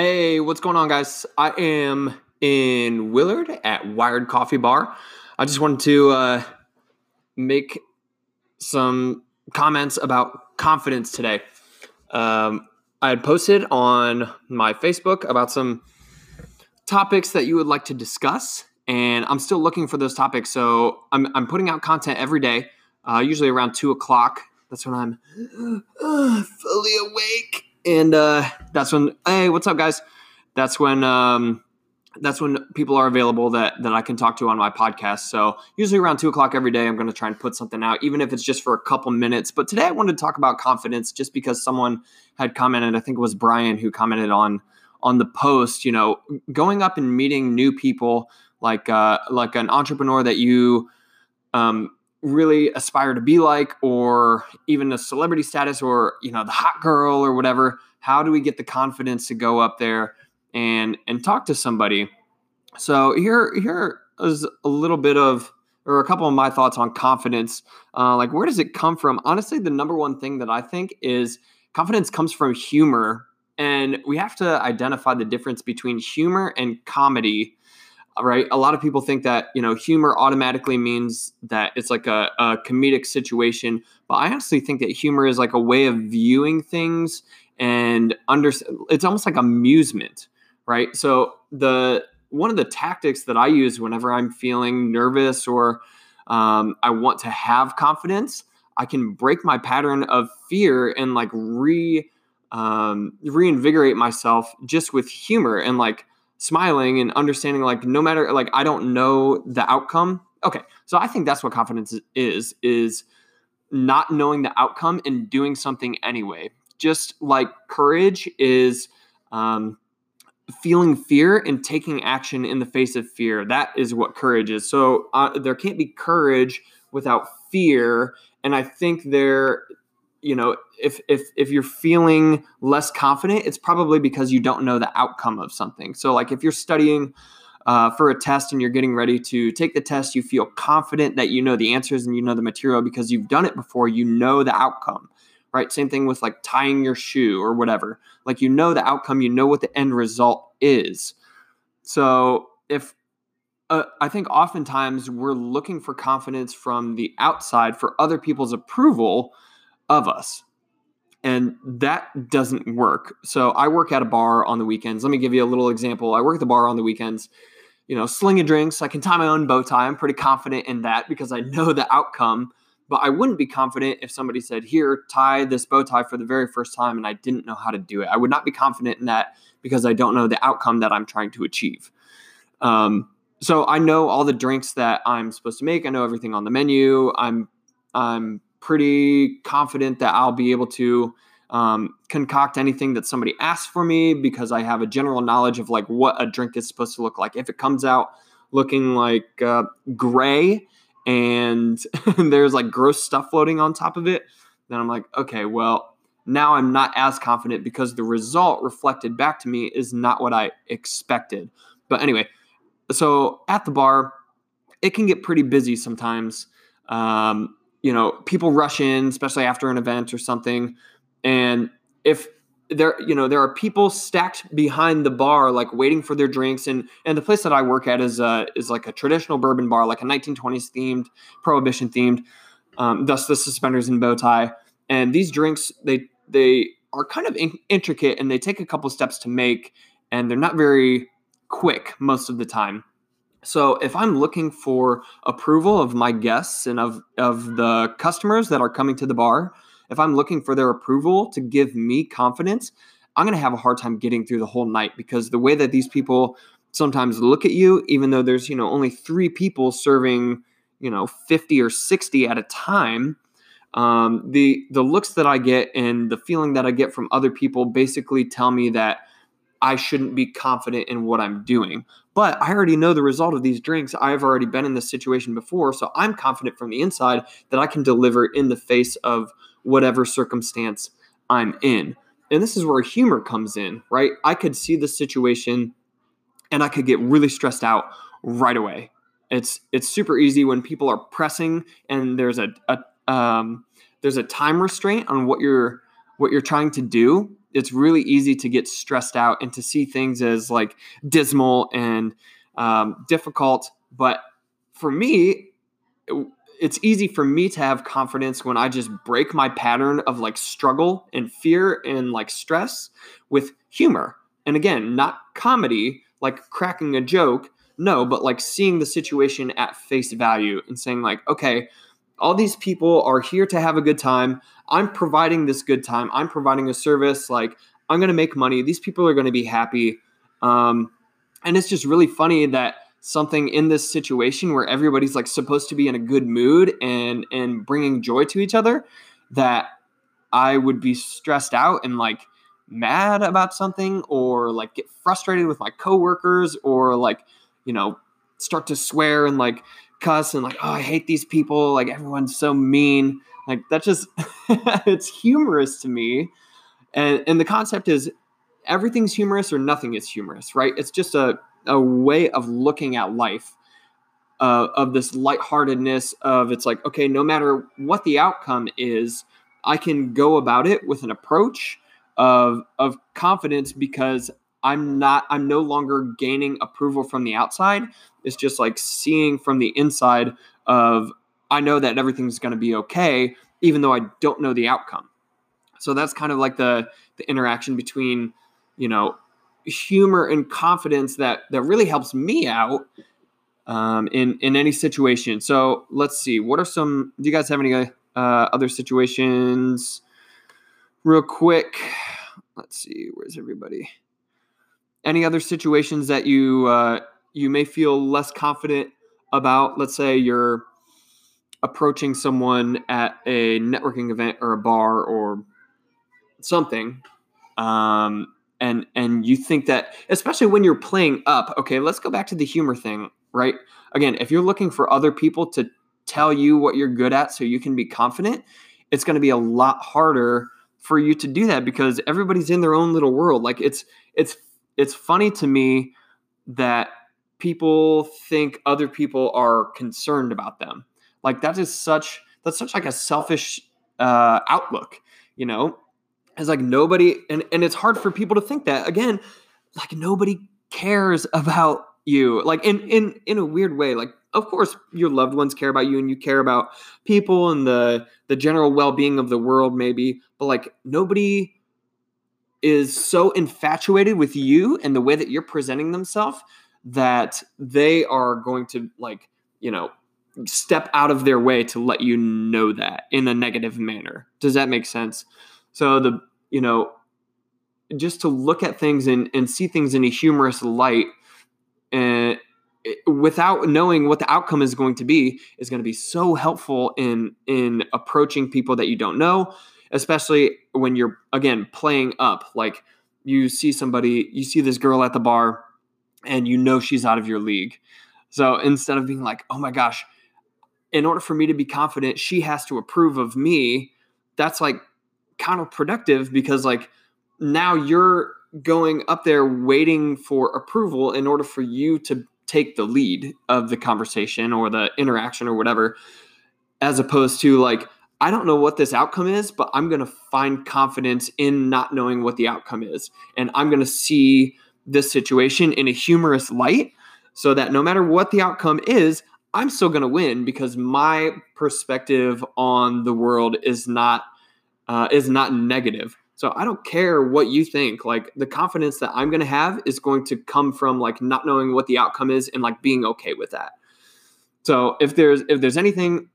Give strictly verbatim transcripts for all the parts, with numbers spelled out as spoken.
Hey, what's going on, guys? I am in Willard at Wired Coffee Bar. I just wanted to uh, make some comments about confidence today. Um, I had posted on my Facebook about some topics that you would like to discuss, and I'm still looking for those topics. So I'm, I'm putting out content every day, uh, usually around two o'clock. That's when I'm uh, fully awake. And uh, that's when, hey, what's up, guys? That's when um, that's when people are available that, that I can talk to on my podcast. So usually around two o'clock every day, I'm going to try and put something out, even if it's just for a couple minutes. But today I wanted to talk about confidence just because someone had commented, I think it was Brian who commented on on the post, you know, going up and meeting new people, like uh, like an entrepreneur that you um, – really aspire to be like, or even a celebrity status, or, you know, the hot girl or whatever. How do we get the confidence to go up there and, and talk to somebody? So here, here is a little bit of, or a couple of my thoughts on confidence. Uh, like, where does it come from? Honestly, the number one thing that I think is confidence comes from humor, and we have to identify the difference between humor and comedy. Right. A lot of people think that, you know, humor automatically means that it's like a, a comedic situation. But I honestly think that humor is like a way of viewing things and under, it's almost like amusement. Right. So the one of the tactics that I use whenever I'm feeling nervous or um, I want to have confidence, I can break my pattern of fear and like re um, reinvigorate myself just with humor and like smiling and understanding, like, no matter, like, I don't know the outcome. Okay. So I think that's what confidence is, is not knowing the outcome and doing something anyway. Just like courage is um, feeling fear and taking action in the face of fear. That is what courage is. So uh, there can't be courage without fear. And I think there, you know, if, if, if you're feeling less confident, it's probably because you don't know the outcome of something. So like if you're studying uh, for a test and you're getting ready to take the test, you feel confident that you know the answers and you know the material because you've done it before, you know the outcome, right? Same thing with like tying your shoe or whatever. Like, you know the outcome, you know what the end result is. So if, Uh, I think oftentimes we're looking for confidence from the outside for other people's approval of us. And that doesn't work. So I work at a bar on the weekends. Let me give you a little example. I work at the bar on the weekends, you know, slinging drinks. I can tie my own bow tie. I'm pretty confident in that because I know the outcome, but I wouldn't be confident if somebody said, here, tie this bow tie for the very first time. And I didn't know how to do it. I would not be confident in that because I don't know the outcome that I'm trying to achieve. Um, so I know all the drinks that I'm supposed to make. I know everything on the menu. I'm, I'm, pretty confident that I'll be able to um, concoct anything that somebody asks for me because I have a general knowledge of like what a drink is supposed to look like. If it comes out looking like uh, gray and there's like gross stuff floating on top of it, then I'm like, okay, well, now I'm not as confident because the result reflected back to me is not what I expected. But anyway, so at the bar, it can get pretty busy sometimes. Um, You know, people rush in, especially after an event or something. And if there, you know, there are people stacked behind the bar, like waiting for their drinks. And and the place that I work at is uh is like a traditional bourbon bar, like a nineteen twenties themed, prohibition themed. Um, thus the suspenders and bow tie. And these drinks, they they are kind of in- intricate, and they take a couple steps to make, and they're not very quick most of the time. So if I'm looking for approval of my guests and of, of the customers that are coming to the bar, if I'm looking for their approval to give me confidence, I'm going to have a hard time getting through the whole night because the way that these people sometimes look at you, even though there's, you know, only three people serving, you know, fifty or sixty at a time, um, the, the looks that I get and the feeling that I get from other people basically tell me that I shouldn't be confident in what I'm doing. But I already know the result of these drinks. I've already been in this situation before, so I'm confident from the inside that I can deliver in the face of whatever circumstance I'm in. And this is where humor comes in, right? I could see the situation and I could get really stressed out right away. It's it's super easy when people are pressing and there's a, a um, there's a time restraint on what you're what you're trying to do. it's really easy to get stressed out and to see things as like dismal and um, difficult. But for me, it's easy for me to have confidence when I just break my pattern of like struggle and fear and like stress with humor. And again, not comedy, like cracking a joke. No, but like seeing the situation at face value and saying like, okay, all these people are here to have a good time. I'm providing this good time. I'm providing a service. Like, I'm going to make money. These people are going to be happy. Um, and it's just really funny that something in this situation where everybody's like supposed to be in a good mood and, and bringing joy to each other, that I would be stressed out and like mad about something, or like get frustrated with my coworkers, or like, you know, start to swear and like cuss and like, oh, I hate these people. Like, everyone's so mean. Like, that just, it's humorous to me. And and the concept is everything's humorous or nothing is humorous, right? It's just a, a way of looking at life, uh, of this lightheartedness of, it's like, okay, no matter what the outcome is, I can go about it with an approach of, of confidence, because I'm not, I'm no longer gaining approval from the outside. It's just like seeing from the inside of, I know that everything's going to be okay, even though I don't know the outcome. So that's kind of like the, the interaction between, you know, humor and confidence that, that really helps me out um, in, in any situation. So let's see, what are some, do you guys have any uh, other situations real quick? Let's see, where's everybody? Any other situations that you, uh, you may feel less confident about? Let's say you're approaching someone at a networking event or a bar or something. Um, and, and you think that, especially when you're playing up, okay, let's go back to the humor thing, right? Again, if you're looking for other people to tell you what you're good at so you can be confident, it's going to be a lot harder for you to do that, because everybody's in their own little world. Like, it's, it's, it's funny to me that people think other people are concerned about them. Like, that is such, that's such like a selfish uh, outlook, you know, it's like nobody, and, and it's hard for people to think that, again, like nobody cares about you. Like in, in, in a weird way, like, of course your loved ones care about you and you care about people and the, the general well-being of the world maybe, but like nobody is so infatuated with you and the way that you're presenting themselves that they are going to like, you know, step out of their way to let you know that in a negative manner. Does that make sense? So the, you know, just to look at things and, and see things in a humorous light and without knowing what the outcome is going to be is going to be so helpful in, in approaching people that you don't know, especially when you're, again, playing up. Like you see somebody, you see this girl at the bar and you know she's out of your league. So instead of being like, oh my gosh, in order for me to be confident, she has to approve of me, that's like counterproductive, because like now you're going up there waiting for approval in order for you to take the lead of the conversation or the interaction or whatever, as opposed to like, I don't know what this outcome is, but I'm going to find confidence in not knowing what the outcome is. And I'm going to see this situation in a humorous light so that no matter what the outcome is, I'm still going to win, because my perspective on the world is not, uh, is not negative. So I don't care what you think. Like the confidence that I'm going to have is going to come from like not knowing what the outcome is and like being okay with that. So if there's, if there's anything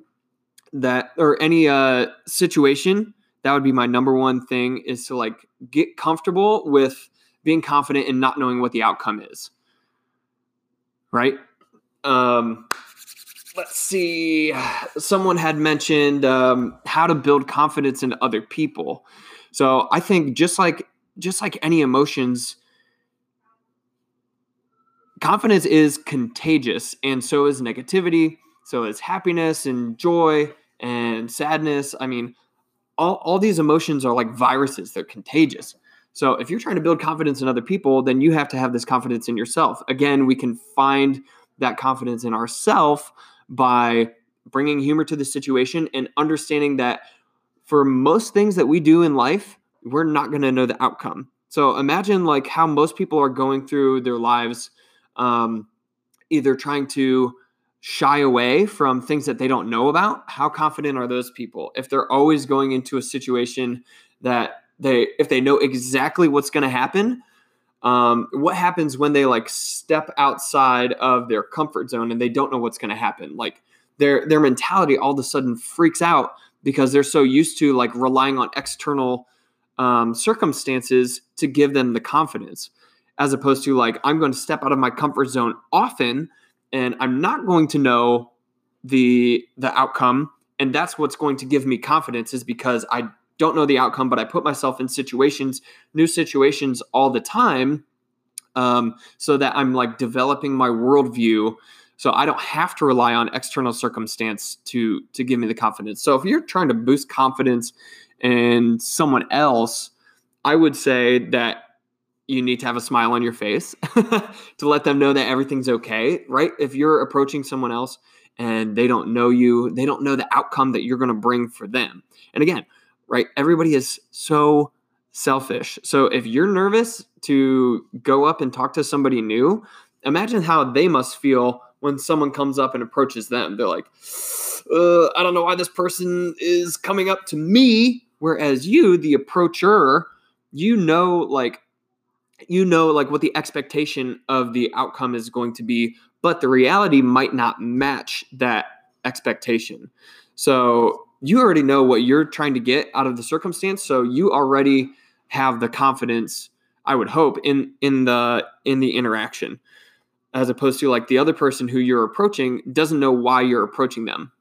that, or any uh, situation, that would be my number one thing, is to like get comfortable with being confident and not knowing what the outcome is. Right? Um, let's see. Someone had mentioned um, how to build confidence in other people. So I think just like, just like any emotions, confidence is contagious, and so is negativity. So is happiness and joy and sadness. I mean, all, all these emotions are like viruses. They're contagious. So if you're trying to build confidence in other people, then you have to have this confidence in yourself. Again, we can find that confidence in ourselves by bringing humor to the situation and understanding that for most things that we do in life, we're not going to know the outcome. So imagine like how most people are going through their lives, um, either trying to shy away from things that they don't know about. How confident are those people if they're always going into a situation that they, if they know exactly what's going to happen? Um, what happens when they like step outside of their comfort zone and they don't know what's going to happen? Like their, their mentality all of a sudden freaks out because they're so used to like relying on external um, circumstances to give them the confidence, as opposed to like, I'm going to step out of my comfort zone often and I'm not going to know the, the outcome. And that's what's going to give me confidence, is because I don't know the outcome, but I put myself in situations, new situations all the time, um, so that I'm like developing my worldview. So I don't have to rely on external circumstance to, to give me the confidence. So if you're trying to boost confidence in someone else, I would say that you need to have a smile on your face to let them know that everything's okay, right? If you're approaching someone else and they don't know you, they don't know the outcome that you're going to bring for them. And again, right? Everybody is so selfish. So if you're nervous to go up and talk to somebody new, imagine how they must feel when someone comes up and approaches them. They're like, uh, I don't know why this person is coming up to me. Whereas you, the approacher, you know, like, you know, like what the expectation of the outcome is going to be, but the reality might not match that expectation. So you already know what you're trying to get out of the circumstance. So you already have the confidence, I would hope, in, in the, in the interaction, as opposed to like the other person who you're approaching doesn't know why you're approaching them.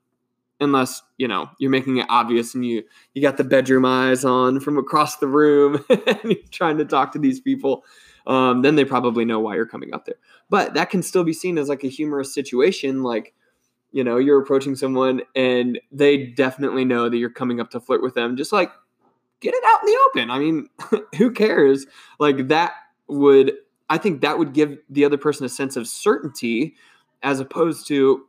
Unless, you know, you're making it obvious and you, you got the bedroom eyes on from across the room and you're trying to talk to these people. Um, then they probably know why you're coming up there, but that can still be seen as like a humorous situation. Like, you know, you're approaching someone and they definitely know that you're coming up to flirt with them. Just like, get it out in the open. I mean, who cares? Like that would, I think that would give the other person a sense of certainty, as opposed to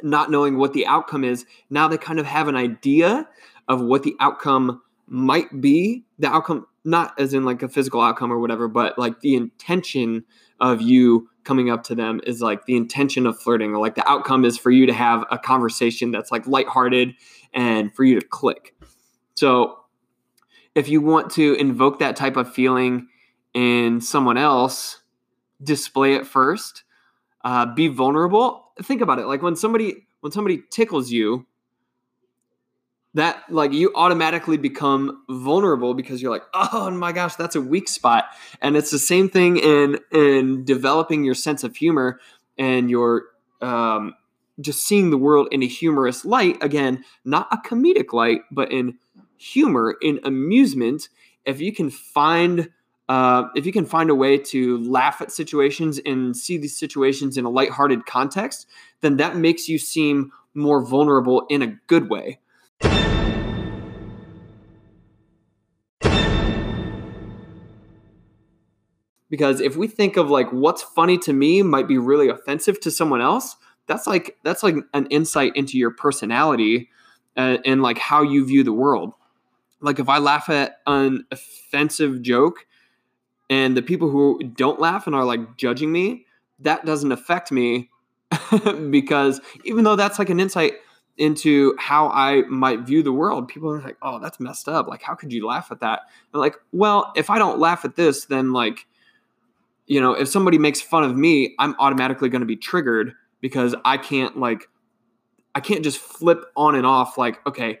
not knowing what the outcome is. Now they kind of have an idea of what the outcome might be. The outcome, not as in like a physical outcome or whatever, but like the intention of you coming up to them is like the intention of flirting, or like the outcome is for you to have a conversation that's like lighthearted and for you to click. So if you want to invoke that type of feeling in someone else, display it first, uh, be vulnerable. Think about it. Like when somebody, when somebody tickles you, that like you automatically become vulnerable because you're like, oh my gosh, that's a weak spot. And it's the same thing in, in developing your sense of humor and your, um, just seeing the world in a humorous light. Again, not a comedic light, but in humor, in amusement. If you can find, uh, if you can find a way to laugh at situations and see these situations in a lighthearted context, then that makes you seem more vulnerable in a good way. Because if we think of like what's funny to me might be really offensive to someone else, that's like that's like an insight into your personality and, and like how you view the world. Like if I laugh at an offensive joke and the people who don't laugh and are like judging me, that doesn't affect me because even though that's like an insight into how I might view the world, people are like, oh, that's messed up. Like, how could you laugh at that? And like, well, if I don't laugh at this, then like, you know, if somebody makes fun of me, I'm automatically going to be triggered because I can't like, I can't just flip on and off. Like, okay,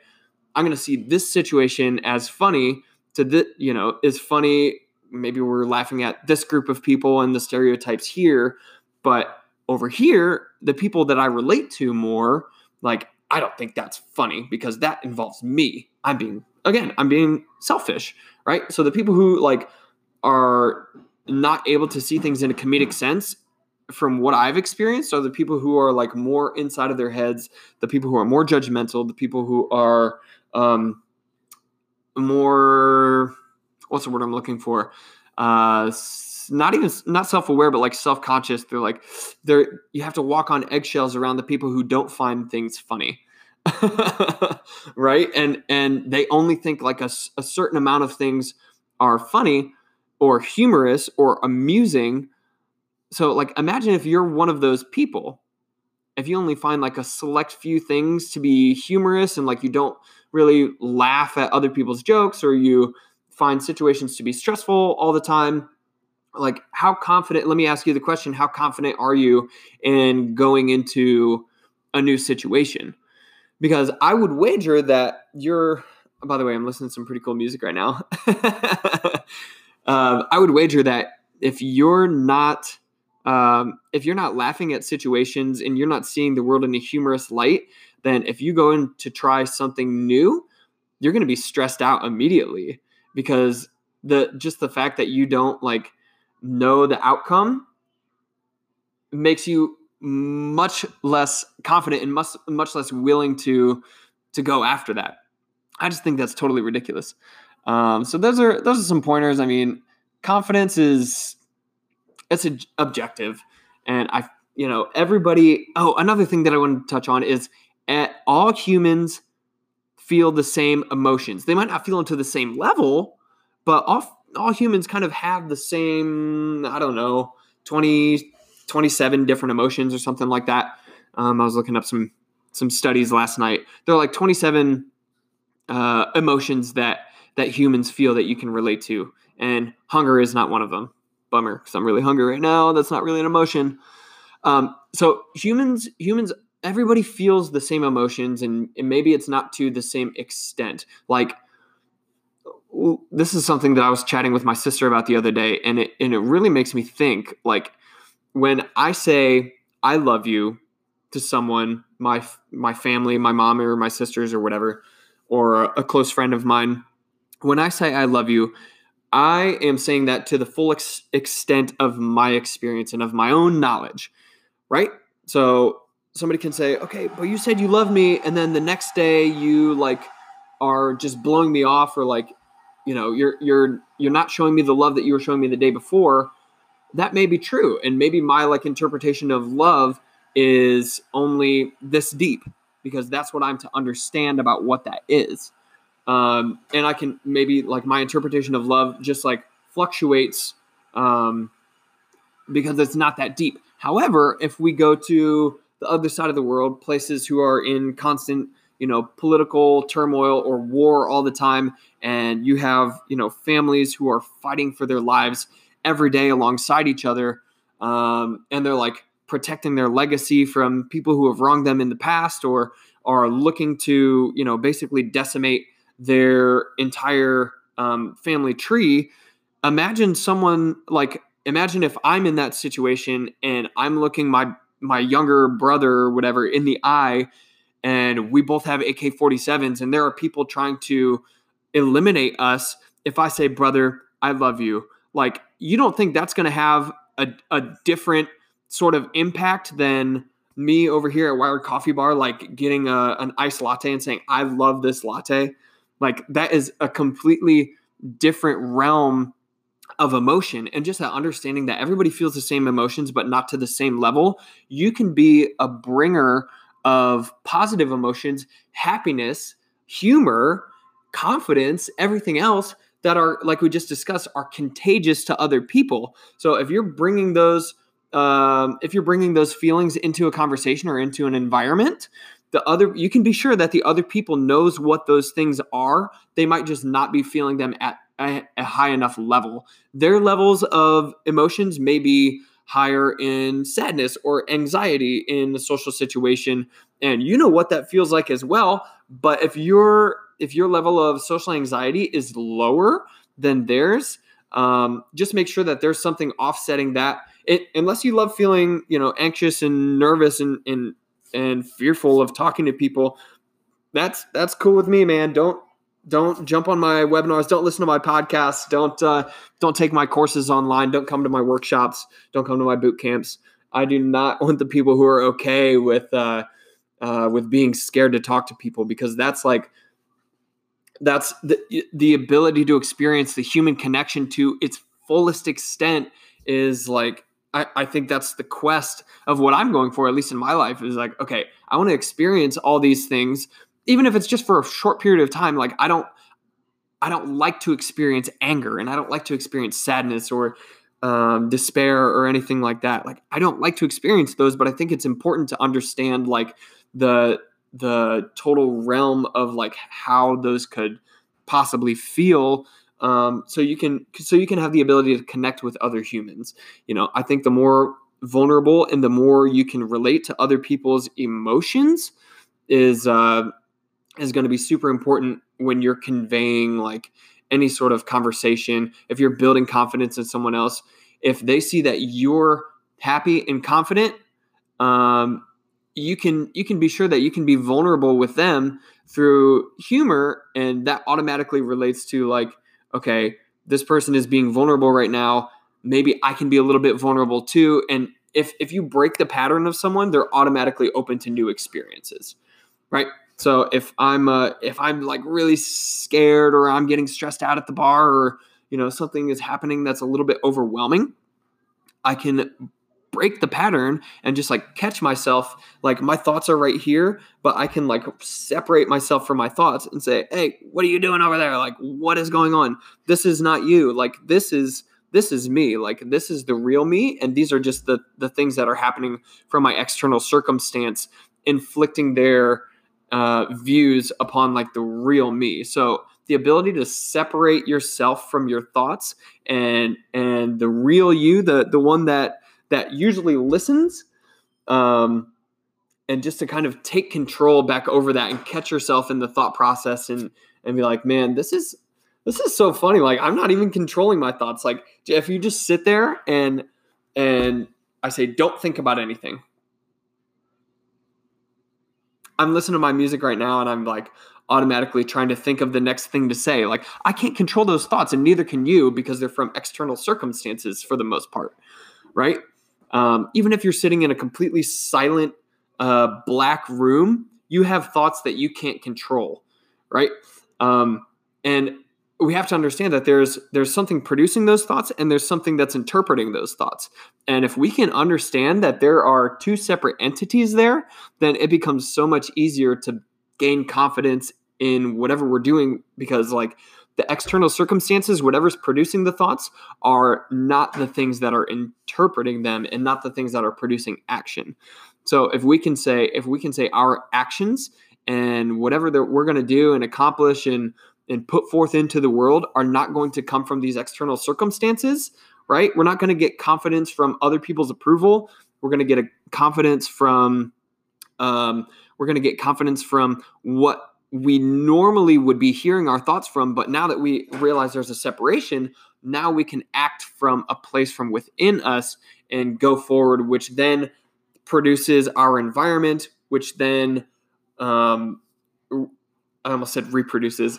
I'm going to see this situation as funny to this, you know, is funny. Maybe we're laughing at this group of people and the stereotypes here, but over here, the people that I relate to more, like, I don't think that's funny because that involves me. I'm being, again, I'm being selfish, right? So the people who like are not able to see things in a comedic sense, from what I've experienced, are the people who are like more inside of their heads, the people who are more judgmental, the people who are um, more, what's the word I'm looking for? Uh, not even, not self-aware, but like self-conscious. They're like, they're, you have to walk on eggshells around the people who don't find things funny. right? And and they only think like a, a certain amount of things are funny or humorous or amusing. So like imagine if you're one of those people, if you only find like a select few things to be humorous and like you don't really laugh at other people's jokes, or you find situations to be stressful all the time. Like how confident, let me ask you the question, how confident are you in going into a new situation? Because I would wager that you're, oh, by the way, I'm listening to some pretty cool music right now. um, I would wager that if you're not, um, if you're not laughing at situations and you're not seeing the world in a humorous light, then if you go in to try something new, you're going to be stressed out immediately, because the, just the fact that you don't like know the outcome makes you much less confident and much, much less willing to, to go after that. I just think that's totally ridiculous. Um, so those are, those are some pointers. I mean, confidence is, it's an objective, and I, you know, everybody, oh, another thing that I want to touch on is at all humans feel the same emotions. They might not feel them to the same level, but all, all humans kind of have the same, I don't know, twenty, twenty-seven different emotions or something like that. Um, I was looking up some, some studies last night. There are like twenty-seven uh, emotions that, that humans feel that you can relate to. And hunger is not one of them. Bummer, because I'm really hungry right now. That's not really an emotion. Um, so humans, humans, everybody feels the same emotions, and, and maybe it's not to the same extent. Like, this is something that I was chatting with my sister about the other day, and it and it really makes me think, like, when I say I love you to someone, my my family, my mom or my sisters or whatever, or a, a close friend of mine, when I say I love you, I am saying that to the full ex- extent of my experience and of my own knowledge, right? So somebody can say, okay, but you said you love me, and then the next day you, like, are just blowing me off, or, like, you know, you're you're you're not showing me the love that you were showing me the day before. That may be true, and maybe my, like, interpretation of love is only this deep, because that's what I'm to understand about what that is. Um, and I can maybe, like, my interpretation of love just, like, fluctuates um, because it's not that deep. However, if we go to the other side of the world, places who are in constant, you know, political turmoil or war all the time, and you have, you know, families who are fighting for their lives every day alongside each other, um, and they're, like, protecting their legacy from people who have wronged them in the past, or are looking to, you know, basically decimate their entire um, family tree. Imagine someone like, imagine if I'm in that situation and I'm looking my, my younger brother or whatever in the eye, and we both have A K forty-sevens, and there are people trying to eliminate us. If I say, brother, I love you, like, you don't think that's going to have a, a different sort of impact than me over here at Wired Coffee Bar, like, getting a, an iced latte and saying, I love this latte. Like, that is a completely different realm of emotion. And just that understanding that everybody feels the same emotions, but not to the same level. You can be a bringer of positive emotions, happiness, humor, confidence, everything else that are, like we just discussed, are contagious to other people. So if you're bringing those, um, if you're bringing those feelings into a conversation or into an environment, the other, you can be sure that the other people knows what those things are. They might just not be feeling them at a, a high enough level. Their levels of emotions may be higher in sadness or anxiety in the social situation, and you know what that feels like as well. But if your if your level of social anxiety is lower than theirs, um, just make sure that there's something offsetting that. It, unless you love feeling, you know, anxious and nervous and and and fearful of talking to people, that's, that's cool with me, man. Don't, don't jump on my webinars. Don't listen to my podcasts. Don't, uh, don't take my courses online. Don't come to my workshops. Don't come to my boot camps. I do not want the people who are okay with, uh, uh, with being scared to talk to people, because that's like, that's the, the ability to experience the human connection to its fullest extent is like I, I think that's the quest of what I'm going for, at least in my life, is like, okay, I want to experience all these things, even if it's just for a short period of time. Like I don't, I don't like to experience anger, and I don't like to experience sadness or um, despair or anything like that. Like I don't like to experience those, but I think it's important to understand like the, the total realm of like how those could possibly feel. Um, so you can, so you can have the ability to connect with other humans. You know, I think the more vulnerable and the more you can relate to other people's emotions is, uh, is going to be super important when you're conveying like any sort of conversation. If you're building confidence in someone else, if they see that you're happy and confident, um, you can, you can be sure that you can be vulnerable with them through humor. And that automatically relates to like, okay, this person is being vulnerable right now. Maybe I can be a little bit vulnerable too. And if, if you break the pattern of someone, they're automatically open to new experiences, right? So if I'm uh, if I'm like really scared or I'm getting stressed out at the bar, or, you know, something is happening that's a little bit overwhelming, I can break the pattern and just like catch myself. Like my thoughts are right here, but I can like separate myself from my thoughts and say, hey, what are you doing over there? Like, what is going on? This is not you. Like, this is, this is me. Like, this is the real me. And these are just the, the things that are happening from my external circumstance, inflicting their uh, views upon like the real me. So the ability to separate yourself from your thoughts and, and the real you, the, the one that, that usually listens, um, and just to kind of take control back over that and catch yourself in the thought process and, and be like, man, this is, this is so funny. Like, I'm not even controlling my thoughts. Like if you just sit there and, and I say, don't think about anything. I'm listening to my music right now and I'm like automatically trying to think of the next thing to say. Like I can't control those thoughts, and neither can you, because they're from external circumstances for the most part. Right? Um, even if you're sitting in a completely silent, uh, black room, you have thoughts that you can't control. Right? Um, and we have to understand that there's, there's something producing those thoughts and there's something that's interpreting those thoughts. And if we can understand that there are two separate entities there, then it becomes so much easier to gain confidence in whatever we're doing, because like the external circumstances, whatever's producing the thoughts, are not the things that are interpreting them and not the things that are producing action. So if we can say, if we can say our actions and whatever that we're going to do and accomplish and, and put forth into the world are not going to come from these external circumstances, right? We're not going to get confidence from other people's approval. We're going to get a confidence from, um, we're going to get confidence from what we normally would be hearing our thoughts from. But now that we realize there's a separation, now we can act from a place from within us and go forward, which then produces our environment, which then, um, I almost said reproduces.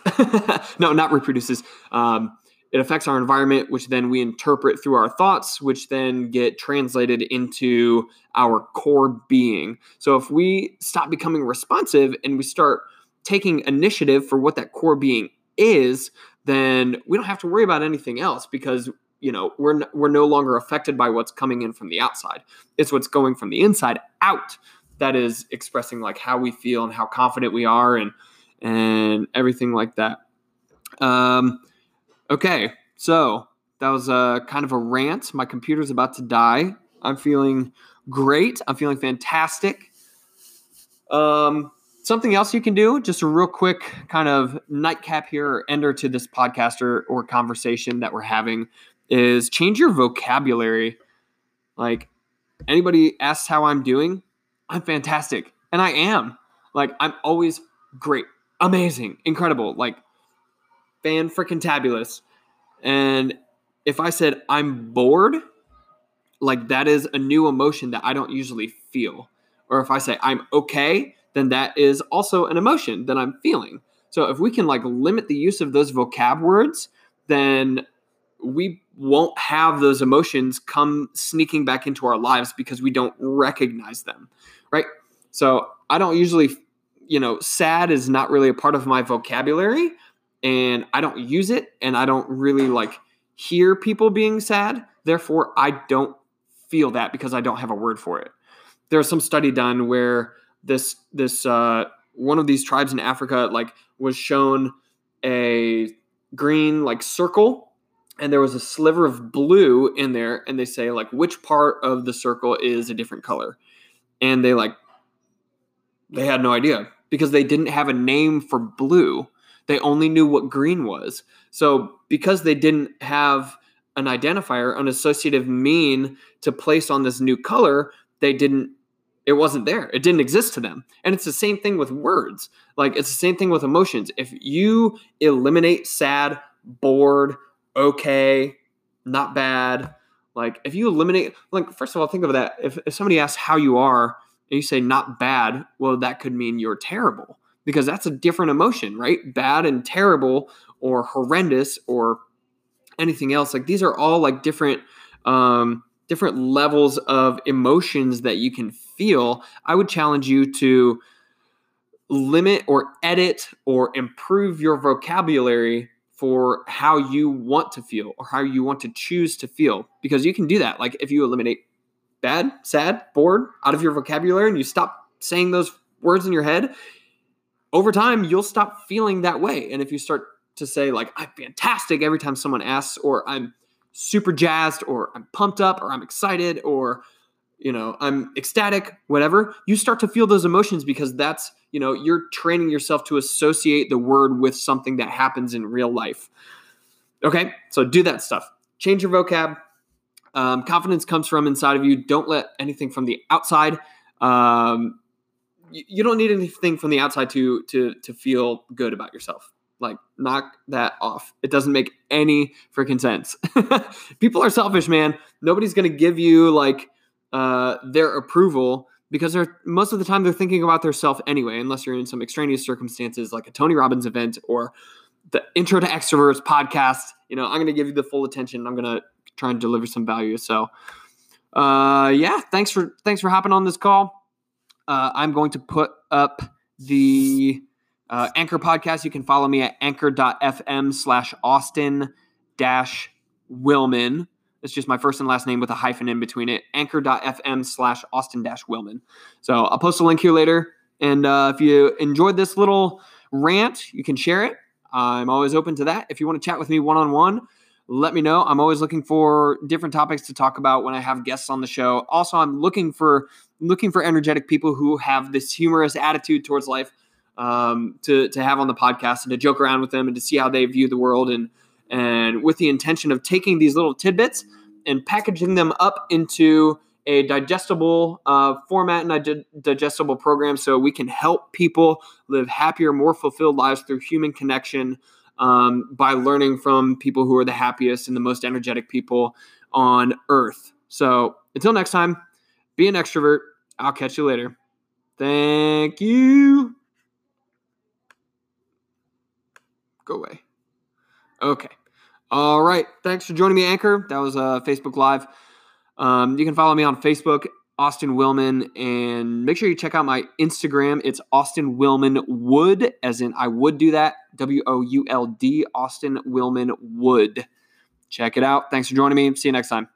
No, not reproduces. Um, it affects our environment, which then we interpret through our thoughts, which then get translated into our core being. So if we stop becoming responsive and we start taking initiative for what that core being is, then we don't have to worry about anything else, because, you know, we're n- we're no longer affected by what's coming in from the outside. It's what's going from the inside out that is expressing like how we feel and how confident we are and and everything like that. Um, okay, so that was a kind of a rant. My computer's about to die. I'm feeling great. I'm feeling fantastic. Um. Something else you can do, just a real quick kind of nightcap here or ender to this podcast or, or conversation that we're having, is change your vocabulary. Like, anybody asks how I'm doing, I'm fantastic. And I am. Like, I'm always great, amazing, incredible, like fan freaking tabulous. And if I said I'm bored, like that is a new emotion that I don't usually feel. Or if I say I'm okay, then that is also an emotion that I'm feeling. So if we can like limit the use of those vocab words, then we won't have those emotions come sneaking back into our lives because we don't recognize them, right? So I don't usually, you know, sad is not really a part of my vocabulary, and I don't use it, and I don't really like hear people being sad. Therefore, I don't feel that because I don't have a word for it. There's some study done where this this uh, one of these tribes in Africa like was shown a green like circle, and there was a sliver of blue in there, and they say like which part of the circle is a different color, and they like they had no idea because they didn't have a name for blue. They only knew what green was. So because they didn't have an identifier, an associative mean to place on this new color, they didn't, it wasn't there. It didn't exist to them. And it's the same thing with words. Like it's the same thing with emotions. If you eliminate sad, bored, okay, not bad, like if you eliminate, like first of all, think of that. If, if somebody asks how you are and you say not bad, well, that could mean you're terrible. Because that's a different emotion, right? Bad and terrible or horrendous or anything else. Like these are all like different um, different levels of emotions that you can feel. I would challenge you to limit or edit or improve your vocabulary for how you want to feel or how you want to choose to feel. Because you can do that. Like if you eliminate bad, sad, bored out of your vocabulary and you stop saying those words in your head, over time, you'll stop feeling that way. And if you start to say like, I'm fantastic every time someone asks, or I'm super jazzed, or I'm pumped up, or I'm excited, or, you know, I'm ecstatic, whatever, you start to feel those emotions because that's, you know, you're training yourself to associate the word with something that happens in real life. Okay. So do that stuff. Change your vocab. Um, confidence comes from inside of you. Don't let anything from the outside, um, you don't need anything from the outside to to to feel good about yourself. Like, knock that off. It doesn't make any freaking sense. People are selfish, man. Nobody's going to give you, like, uh, their approval because they're most of the time they're thinking about their self anyway, unless you're in some extraneous circumstances like a Tony Robbins event or the Intro to Extroverts podcast. You know, I'm going to give you the full attention. I'm going to try and deliver some value. So, uh, yeah, thanks for thanks for hopping on this call. Uh, I'm going to put up the uh, Anchor podcast. You can follow me at anchor.fm slash Austin dash Willman. It's just my first and last name with a hyphen in between it. Anchor.fm slash Austin dash Willman. So I'll post a link here later. And uh, if you enjoyed this little rant, you can share it. I'm always open to that. If you want to chat with me one-on-one, let me know. I'm always looking for different topics to talk about when I have guests on the show. Also, I'm looking for looking for energetic people who have this humorous attitude towards life um, to, to have on the podcast and to joke around with them and to see how they view the world, and and with the intention of taking these little tidbits and packaging them up into a digestible uh, format and a di- digestible program so we can help people live happier, more fulfilled lives through human connection. Um, by learning from people who are the happiest and the most energetic people on earth. So until next time, be an extrovert. I'll catch you later. Thank you. Go away. Okay. All right. Thanks for joining me, Anchor. That was a uh, Facebook Live. Um, you can follow me on Facebook, Austin Willman, and make sure you check out my Instagram. It's Austin Willman Wood, as in I would do that. W O U L D, Austin Willman Wood. Check it out. Thanks for joining me. See you next time.